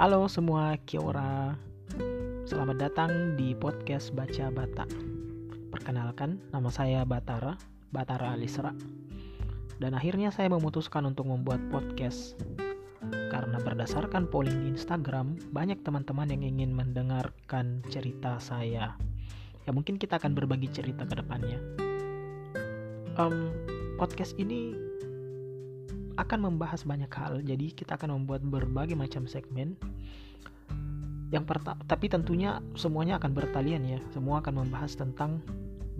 Halo semua, kia ora. Selamat datang di podcast Baca Bata. Perkenalkan, nama saya Batara Alisra. Dan akhirnya saya memutuskan untuk membuat podcast. Karena berdasarkan polling Instagram, banyak teman-teman yang ingin mendengarkan cerita saya. Ya mungkin kita akan berbagi cerita ke depannya. Podcast ini akan membahas banyak hal. Jadi kita akan membuat berbagai macam segmen. Tapi tentunya semuanya akan bertalian ya. Semua akan membahas tentang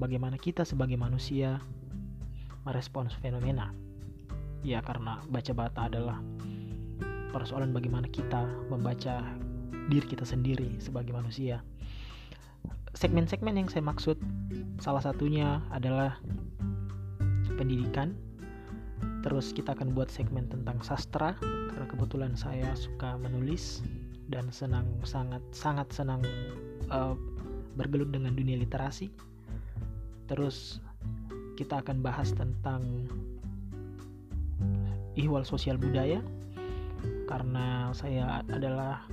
bagaimana kita sebagai manusia merespons fenomena. Ya, karena baca bata adalah persoalan bagaimana kita membaca diri kita sendiri sebagai manusia. Segmen-segmen yang saya maksud salah satunya adalah pendidikan. Terus kita akan buat segmen tentang sastra karena kebetulan saya suka menulis dan sangat senang bergelut dengan dunia literasi. Terus kita akan bahas tentang ihwal sosial budaya karena saya adalah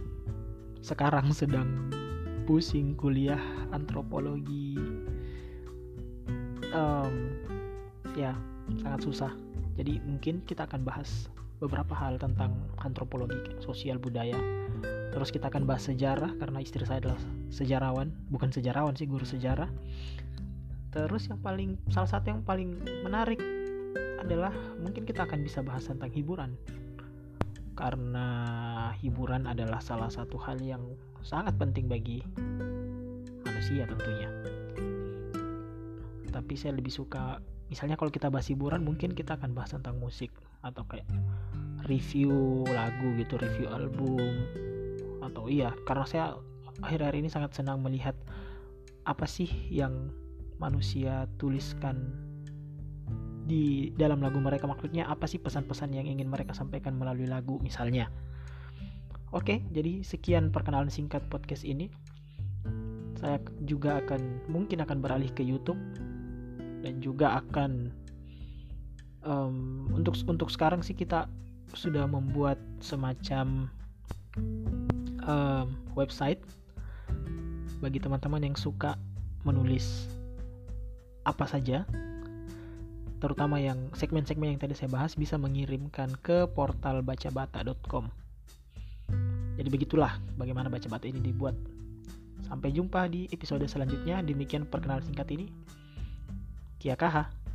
sekarang sedang pusing kuliah antropologi. Ya sangat susah. Jadi mungkin kita akan bahas beberapa hal tentang antropologi sosial budaya. Terus kita akan bahas sejarah karena istri saya adalah guru sejarah. Terus salah satu yang paling menarik adalah mungkin kita akan bisa bahas tentang hiburan. Karena hiburan adalah salah satu hal yang sangat penting bagi manusia tentunya. Tapi saya lebih suka, misalnya kalau kita bahas hiburan mungkin kita akan bahas tentang musik atau kayak review lagu gitu, review album. Atau iya, karena saya akhir-akhir ini sangat senang melihat apa sih yang manusia tuliskan di dalam lagu mereka, maksudnya apa sih pesan-pesan yang ingin mereka sampaikan melalui lagu misalnya. Oke, jadi sekian perkenalan singkat podcast ini. Saya juga mungkin akan beralih ke YouTube dan juga akan untuk sekarang sih kita sudah membuat semacam website bagi teman-teman yang suka menulis apa saja, terutama yang segmen-segmen yang tadi saya bahas bisa mengirimkan ke portal Bacabata.com. Jadi begitulah bagaimana Baca Bata ini dibuat. Sampai jumpa di episode selanjutnya. Demikian perkenalan singkat ini. Kia kaha.